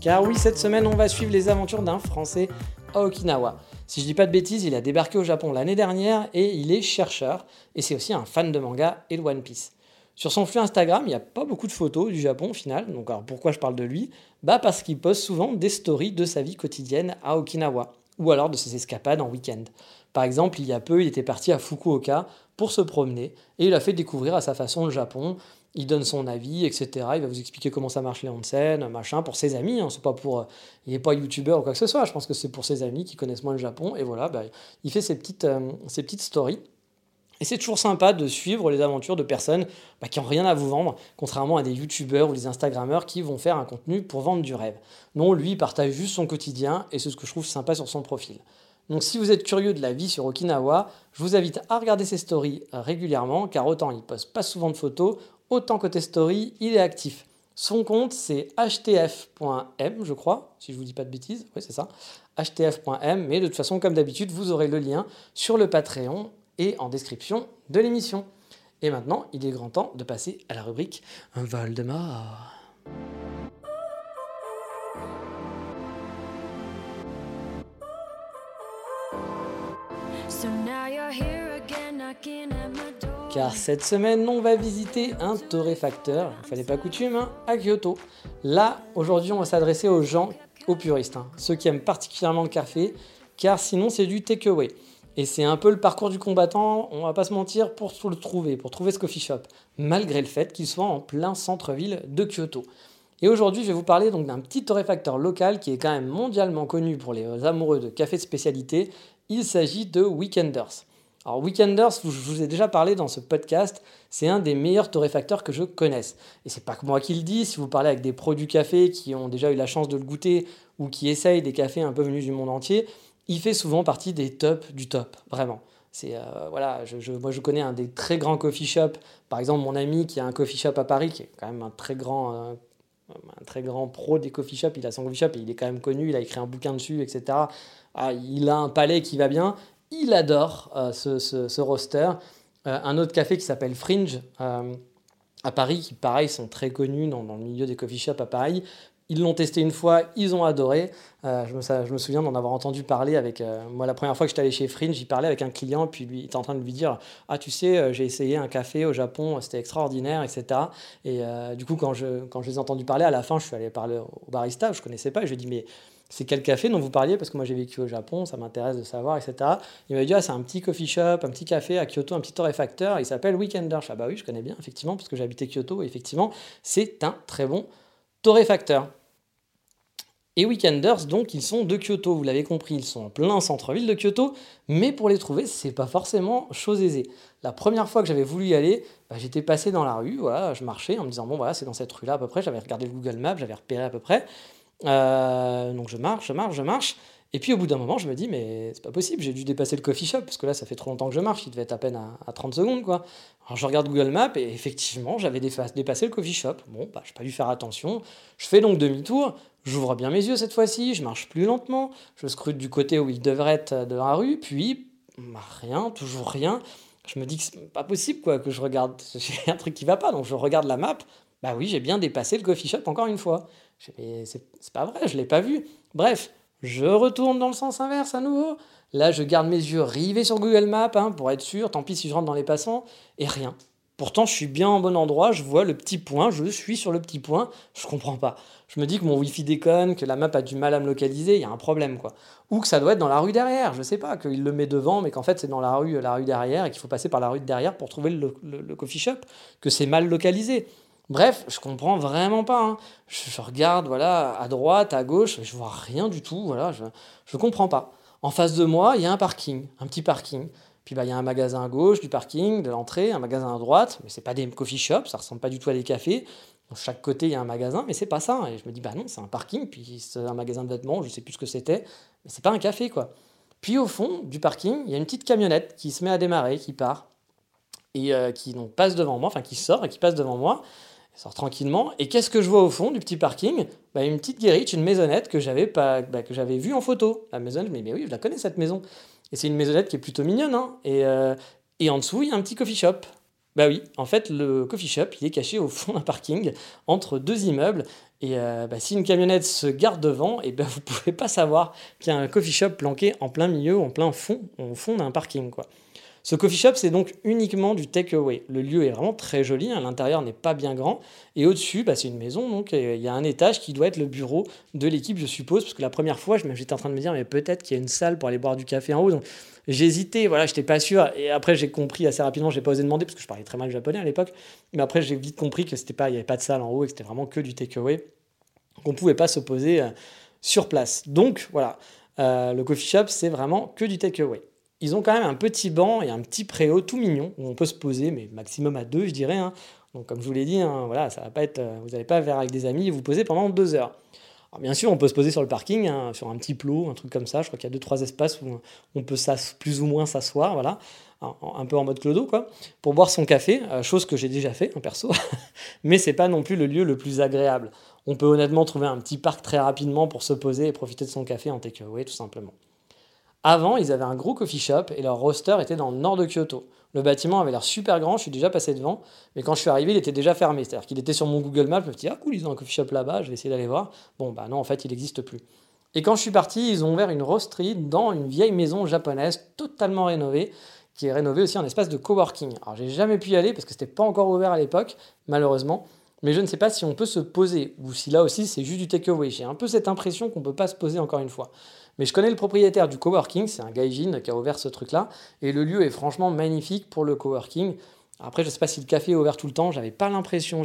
Car oui, cette semaine, on va suivre les aventures d'un Français à Okinawa. Si je dis pas de bêtises, il a débarqué au Japon l'année dernière et il est chercheur. Et c'est aussi un fan de manga et de One Piece. Sur son flux Instagram, il n'y a pas beaucoup de photos du Japon au final. Donc alors pourquoi je parle de lui ? Parce qu'il poste souvent des stories de sa vie quotidienne à Okinawa, ou alors de ses escapades en week-end. Par exemple, il y a peu, il était parti à Fukuoka pour se promener, et il a fait découvrir à sa façon le Japon. Il donne son avis, etc. Il va vous expliquer comment ça marche les onsen, machin, pour ses amis. C'est pas pour... Il n'est pas youtubeur ou quoi que ce soit. Je pense que c'est pour ses amis qui connaissent moins le Japon. Et voilà, il fait ses petites stories. Et c'est toujours sympa de suivre les aventures de personnes qui n'ont rien à vous vendre, contrairement à des youtubeurs ou des instagrammeurs qui vont faire un contenu pour vendre du rêve. Non, lui, il partage juste son quotidien et c'est ce que je trouve sympa sur son profil. Donc si vous êtes curieux de la vie sur Okinawa, je vous invite à regarder ses stories régulièrement, car autant il poste pas souvent de photos, autant côté story, il est actif. Son compte, c'est htf.m, je crois, si je vous dis pas de bêtises. Oui, c'est ça, htf.m. Mais de toute façon, comme d'habitude, vous aurez le lien sur le Patreon et en description de l'émission. Et maintenant, il est grand temps de passer à la rubrique « Valdemar ». Car cette semaine, on va visiter un torréfacteur, il ne fallait pas coutume, à Kyoto. Là, aujourd'hui, on va s'adresser aux gens, aux puristes, ceux qui aiment particulièrement le café, car sinon c'est du takeaway. Et c'est un peu le parcours du combattant, on va pas se mentir, pour trouver ce coffee shop, malgré le fait qu'il soit en plein centre-ville de Kyoto. Et aujourd'hui, je vais vous parler donc d'un petit torréfacteur local qui est quand même mondialement connu pour les amoureux de café de spécialité. Il s'agit de Weekenders. Alors Weekenders, je vous ai déjà parlé dans ce podcast, c'est un des meilleurs torréfacteurs que je connaisse. Et c'est pas que moi qui le dis, si vous parlez avec des pros du café qui ont déjà eu la chance de le goûter ou qui essayent des cafés un peu venus du monde entier, il fait souvent partie des tops du top, vraiment. C'est, voilà, moi je connais un des très grands coffee shops, par exemple mon ami qui a un coffee shop à Paris, qui est quand même un très grand pro des coffee shops, il a son coffee shop et il est quand même connu, il a écrit un bouquin dessus, etc. Ah, il a un palais qui va bien, il adore ce roaster. Un autre café qui s'appelle Fringe à Paris, qui pareil sont très connus dans le milieu des coffee shops à Paris. Ils l'ont testé une fois, ils ont adoré. Je me souviens d'en avoir entendu parler avec... moi, la première fois que j'étais allé chez Fringe, j'y parlais avec un client, puis il était en train de lui dire « Ah, tu sais, j'ai essayé un café au Japon, c'était extraordinaire, etc. » Et du coup, quand je les ai entendus parler, à la fin, je suis allé parler au barista, je ne connaissais pas, et je lui ai dit « Mais c'est quel café dont vous parliez? Parce que moi, j'ai vécu au Japon, ça m'intéresse de savoir, etc. » Il m'a dit « Ah, c'est un petit coffee shop, un petit café à Kyoto, un petit torréfacteur, il s'appelle Weekenders. » Ah bah oui, je connais bien, effectivement, parce que j'habitais Kyoto, et effectivement, c'est un très bon torréfacteur. Et Weekenders, donc, ils sont de Kyoto, vous l'avez compris, ils sont en plein centre-ville de Kyoto, mais pour les trouver, c'est pas forcément chose aisée. La première fois que j'avais voulu y aller, j'étais passé dans la rue, voilà, je marchais en me disant, bon voilà, c'est dans cette rue-là à peu près, j'avais regardé le Google Maps, j'avais repéré à peu près, donc je marche, et puis au bout d'un moment, je me dis, mais c'est pas possible, j'ai dû dépasser le coffee shop, parce que là, ça fait trop longtemps que je marche, il devait être à peine à 30 secondes, quoi. Alors je regarde Google Maps, et effectivement, j'avais dépassé le coffee shop. Bon, j'ai pas dû faire attention, je fais donc demi-tour. J'ouvre bien mes yeux cette fois-ci, je marche plus lentement, je scrute du côté où il devrait être de la rue, puis rien, toujours rien. Je me dis que c'est pas possible quoi, que je regarde, j'ai un truc qui va pas, donc je regarde la map, bah oui, j'ai bien dépassé le coffee shop encore une fois. Mais c'est pas vrai, je l'ai pas vu. Bref, je retourne dans le sens inverse à nouveau. Là, je garde mes yeux rivés sur Google Maps pour être sûr, tant pis si je rentre dans les passants, et rien. Pourtant, je suis bien en bon endroit, je vois le petit point, je suis sur le petit point, je comprends pas. Je me dis que mon Wi-Fi déconne, que la map a du mal à me localiser, il y a un problème, quoi. Ou que ça doit être dans la rue derrière, je sais pas, qu'il le met devant, mais qu'en fait, c'est dans la rue derrière et qu'il faut passer par la rue de derrière pour trouver le coffee shop, que c'est mal localisé. Bref, je comprends vraiment pas. Je regarde, voilà, à droite, à gauche, je vois rien du tout, voilà, je comprends pas. En face de moi, il y a un petit parking. Puis il y a un magasin à gauche, du parking, de l'entrée, un magasin à droite, mais c'est pas des coffee shops, ça ressemble pas du tout à des cafés. De chaque côté, il y a un magasin, mais c'est pas ça. Et je me dis, non, c'est un parking, puis c'est un magasin de vêtements, je sais plus ce que c'était, mais c'est pas un café, quoi. Puis au fond du parking, il y a une petite camionnette qui se met à démarrer, qui part, et qui donc passe devant moi, enfin qui sort et qui passe devant moi, elle sort tranquillement. Et qu'est-ce que je vois au fond du petit parking? Une petite guérite, une maisonnette que j'avais vue en photo. La maisonnette, je me dis, mais oui, je la connais cette maison. Et c'est une maisonnette qui est plutôt mignonne, et en dessous, il y a un petit coffee shop. Bah oui, en fait, le coffee shop, il est caché au fond d'un parking, entre deux immeubles, et si une camionnette se garde devant, et vous pouvez pas savoir qu'il y a un coffee shop planqué en plein milieu, en plein fond, au fond d'un parking, quoi. Ce coffee shop, c'est donc uniquement du takeaway. Le lieu est vraiment très joli, l'intérieur n'est pas bien grand, et au-dessus, c'est une maison, donc il y a un étage qui doit être le bureau de l'équipe, je suppose, parce que la première fois, j'étais en train de me dire, mais peut-être qu'il y a une salle pour aller boire du café en haut, donc j'hésitais, voilà, j'étais pas sûr, et après j'ai compris assez rapidement, j'ai pas osé demander, parce que je parlais très mal japonais à l'époque, mais après j'ai vite compris que il n'y avait pas de salle en haut, et que c'était vraiment que du takeaway, qu'on pouvait pas se poser sur place. Donc voilà, le coffee shop, c'est vraiment que du takeaway. Ils ont quand même un petit banc et un petit préau tout mignon où on peut se poser, mais maximum à deux, je dirais. Donc, comme je vous l'ai dit, voilà, ça va pas être, vous n'allez pas vers avec des amis et vous poser pendant 2 heures. Alors bien sûr, on peut se poser sur le parking, hein, sur un petit plot, un truc comme ça. Je crois qu'il y a 2-3 espaces où on peut plus ou moins s'asseoir, voilà, un peu en mode clodo, quoi, pour boire son café, chose que j'ai déjà fait, hein, perso, mais c'est pas non plus le lieu le plus agréable. On peut honnêtement trouver un petit parc très rapidement pour se poser et profiter de son café en takeaway, tout simplement. Avant, ils avaient un gros coffee shop et leur roster était dans le nord de Kyoto. Le bâtiment avait l'air super grand, je suis déjà passé devant, mais quand je suis arrivé, il était déjà fermé. C'est-à-dire qu'il était sur mon Google Maps, je me suis dit « Ah cool, ils ont un coffee shop là-bas, je vais essayer d'aller voir. » Bon, bah non, en fait, il n'existe plus. Et quand je suis parti, ils ont ouvert une roasterie dans une vieille maison japonaise totalement rénovée, qui est rénovée aussi en espace de coworking. Alors, j'ai jamais pu y aller parce que c'était pas encore ouvert à l'époque, malheureusement. Mais je ne sais pas si on peut se poser, ou si là aussi c'est juste du takeaway. J'ai un peu cette impression qu'on ne peut pas se poser encore une fois. Mais je connais le propriétaire du coworking, c'est un gaijin qui a ouvert ce truc-là, et le lieu est franchement magnifique pour le coworking. Après, je ne sais pas si le café est ouvert tout le temps, j'avais l'impression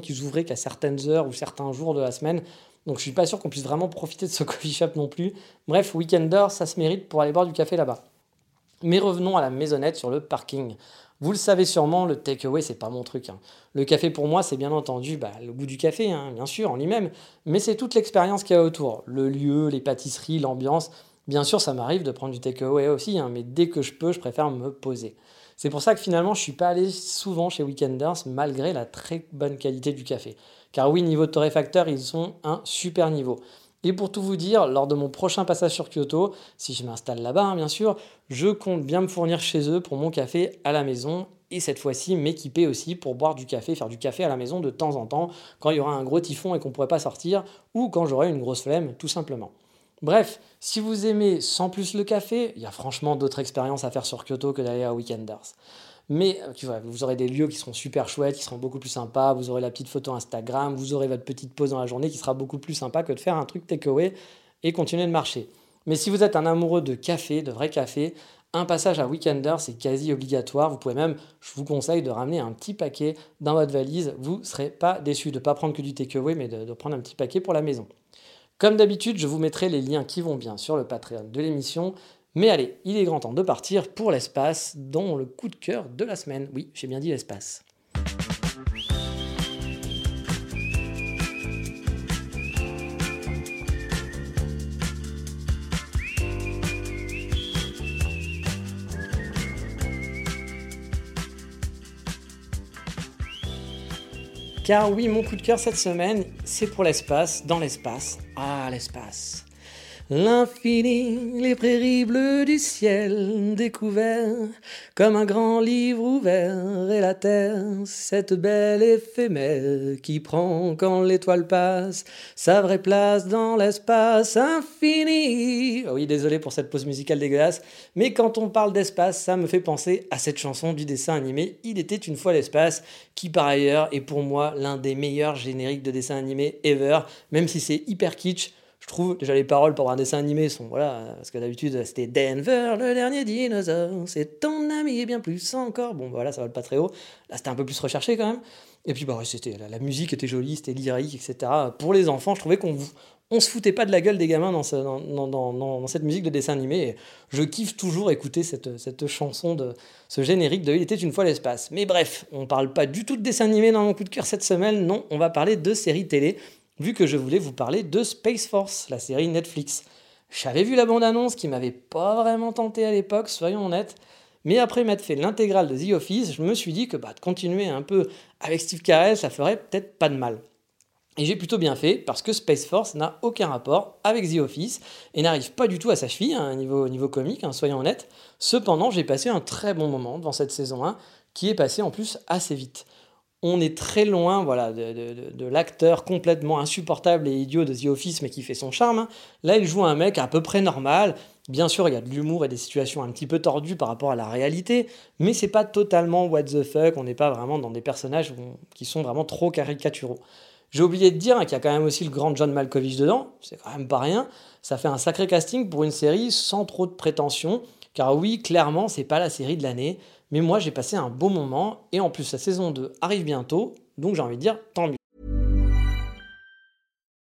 qu'ils ouvraient qu'à certaines heures ou certains jours de la semaine, donc je ne suis pas sûr qu'on puisse vraiment profiter de ce coffee shop non plus. Bref, Weekenders, ça se mérite pour aller boire du café là-bas. Mais revenons à la maisonnette sur le parking. Vous le savez sûrement, le takeaway, c'est pas mon truc. Hein. Le café, pour moi, c'est bien entendu le goût du café, hein, bien sûr, en lui-même, mais c'est toute l'expérience qu'il y a autour. Le lieu, les pâtisseries, l'ambiance. Bien sûr, ça m'arrive de prendre du takeaway aussi, hein, mais dès que je peux, je préfère me poser. C'est pour ça que finalement, je suis pas allé souvent chez Weekenders, malgré la très bonne qualité du café. Car oui, niveau de torréfacteur, ils sont un super niveau. Et pour tout vous dire, lors de mon prochain passage sur Kyoto, si je m'installe là-bas, hein, bien sûr, je compte bien me fournir chez eux pour mon café à la maison et cette fois-ci m'équiper aussi pour boire du café, faire du café à la maison de temps en temps quand il y aura un gros typhon et qu'on ne pourrait pas sortir ou quand j'aurai une grosse flemme, tout simplement. Bref, si vous aimez sans plus le café, il y a franchement d'autres expériences à faire sur Kyoto que d'aller à Weekenders. Mais tu vois, vous aurez des lieux qui seront super chouettes, qui seront beaucoup plus sympas, vous aurez la petite photo Instagram, vous aurez votre petite pause dans la journée qui sera beaucoup plus sympa que de faire un truc takeaway et continuer de marcher. Mais si vous êtes un amoureux de café, de vrai café, un passage à Weekenders c'est quasi obligatoire. Vous pouvez même, je vous conseille de ramener un petit paquet dans votre valise, vous ne serez pas déçus de ne pas prendre que du takeaway mais de prendre un petit paquet pour la maison. Comme d'habitude, je vous mettrai les liens qui vont bien sur le Patreon de l'émission. Mais allez, il est grand temps de partir pour l'espace, dont le coup de cœur de la semaine. Oui, j'ai bien dit l'espace. Car oui, mon coup de cœur cette semaine, c'est pour l'espace, dans l'espace. Ah, l'espace. L'infini, les prairies bleues du ciel découvert, comme un grand livre ouvert, et la terre, cette belle éphémère qui prend, quand l'étoile passe, sa vraie place dans l'espace infini. Oui, désolé pour cette pause musicale dégueulasse, mais quand on parle d'espace, ça me fait penser à cette chanson du dessin animé « Il était une fois l'espace », qui par ailleurs est pour moi l'un des meilleurs génériques de dessin animé ever, même si c'est hyper kitsch. Je trouve déjà les paroles pour un dessin animé sont, voilà, parce que d'habitude c'était Denver, le dernier dinosaure, c'est ton ami et bien plus encore. Bon, voilà, ça vole pas très haut. Là, c'était un peu plus recherché quand même. Et puis, c'était, la musique était jolie, c'était lyrique, etc. Pour les enfants, je trouvais qu'on se foutait pas de la gueule des gamins dans cette musique de dessin animé. Et je kiffe toujours écouter cette chanson de ce générique de Il était une fois l'espace. Mais bref, on parle pas du tout de dessin animé dans mon coup de cœur cette semaine. Non, on va parler de séries télé. Vu que je voulais vous parler de Space Force, la série Netflix. J'avais vu la bande-annonce qui m'avait pas vraiment tenté à l'époque, soyons honnêtes, mais après m'être fait l'intégrale de The Office, je me suis dit que de continuer un peu avec Steve Carell, ça ferait peut-être pas de mal. Et j'ai plutôt bien fait, parce que Space Force n'a aucun rapport avec The Office et n'arrive pas du tout à sa cheville, hein, niveau comique, hein, soyons honnêtes. Cependant, j'ai passé un très bon moment devant cette saison 1, qui est passée en plus assez vite. On est très loin de l'acteur complètement insupportable et idiot de The Office, mais qui fait son charme. Là, il joue un mec à peu près normal. Bien sûr, il y a de l'humour et des situations un petit peu tordues par rapport à la réalité, mais c'est pas totalement what the fuck. On n'est pas vraiment dans des personnages qui sont vraiment trop caricaturaux. J'ai oublié de dire qu'il y a quand même aussi le grand John Malkovich dedans. C'est quand même pas rien. Ça fait un sacré casting pour une série sans trop de prétention. Car oui, clairement, c'est pas la série de l'année. Mais moi, j'ai passé un beau moment et en plus, la saison 2 arrive bientôt, donc j'ai envie de dire tant mieux.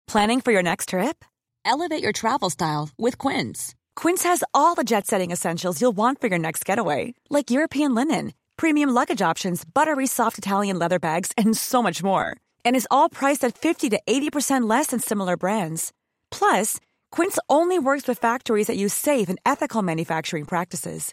Planning for your next trip? Elevate your travel style with Quince. Quince has all the jet-setting essentials you'll want for your next getaway, like European linen, premium luggage options, buttery soft Italian leather bags, and so much more. And it's all priced at 50 to 80% less than similar brands. Plus, Quince only works with factories that use safe and ethical manufacturing practices.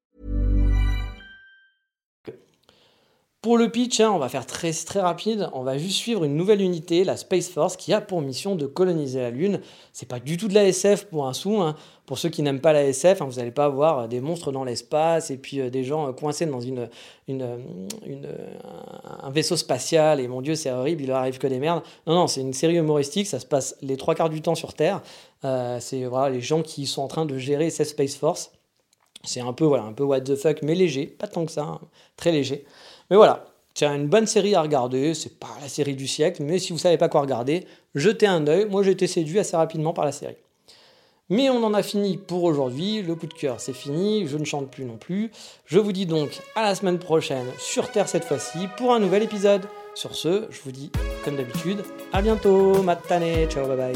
Pour le pitch, on va faire très, très rapide. On va juste suivre une nouvelle unité, la Space Force, qui a pour mission de coloniser la Lune. C'est pas du tout de la SF pour un sou. Pour ceux qui n'aiment pas la SF, vous n'allez pas avoir des monstres dans l'espace et puis des gens coincés dans un vaisseau spatial. Et mon Dieu, c'est horrible, il leur arrive que des merdes. Non, c'est une série humoristique. Ça se passe les 3 quarts du temps sur Terre. C'est les gens qui sont en train de gérer cette Space Force. C'est un peu what the fuck, mais léger. Pas tant que ça, très léger. Mais voilà, c'est une bonne série à regarder, c'est pas la série du siècle, mais si vous savez pas quoi regarder, jetez un œil. Moi, j'ai été séduit assez rapidement par la série. Mais on en a fini pour aujourd'hui, le coup de cœur c'est fini, je ne chante plus non plus. Je vous dis donc à la semaine prochaine, sur Terre cette fois-ci, pour un nouvel épisode. Sur ce, je vous dis, comme d'habitude, à bientôt, matane, ciao, bye bye.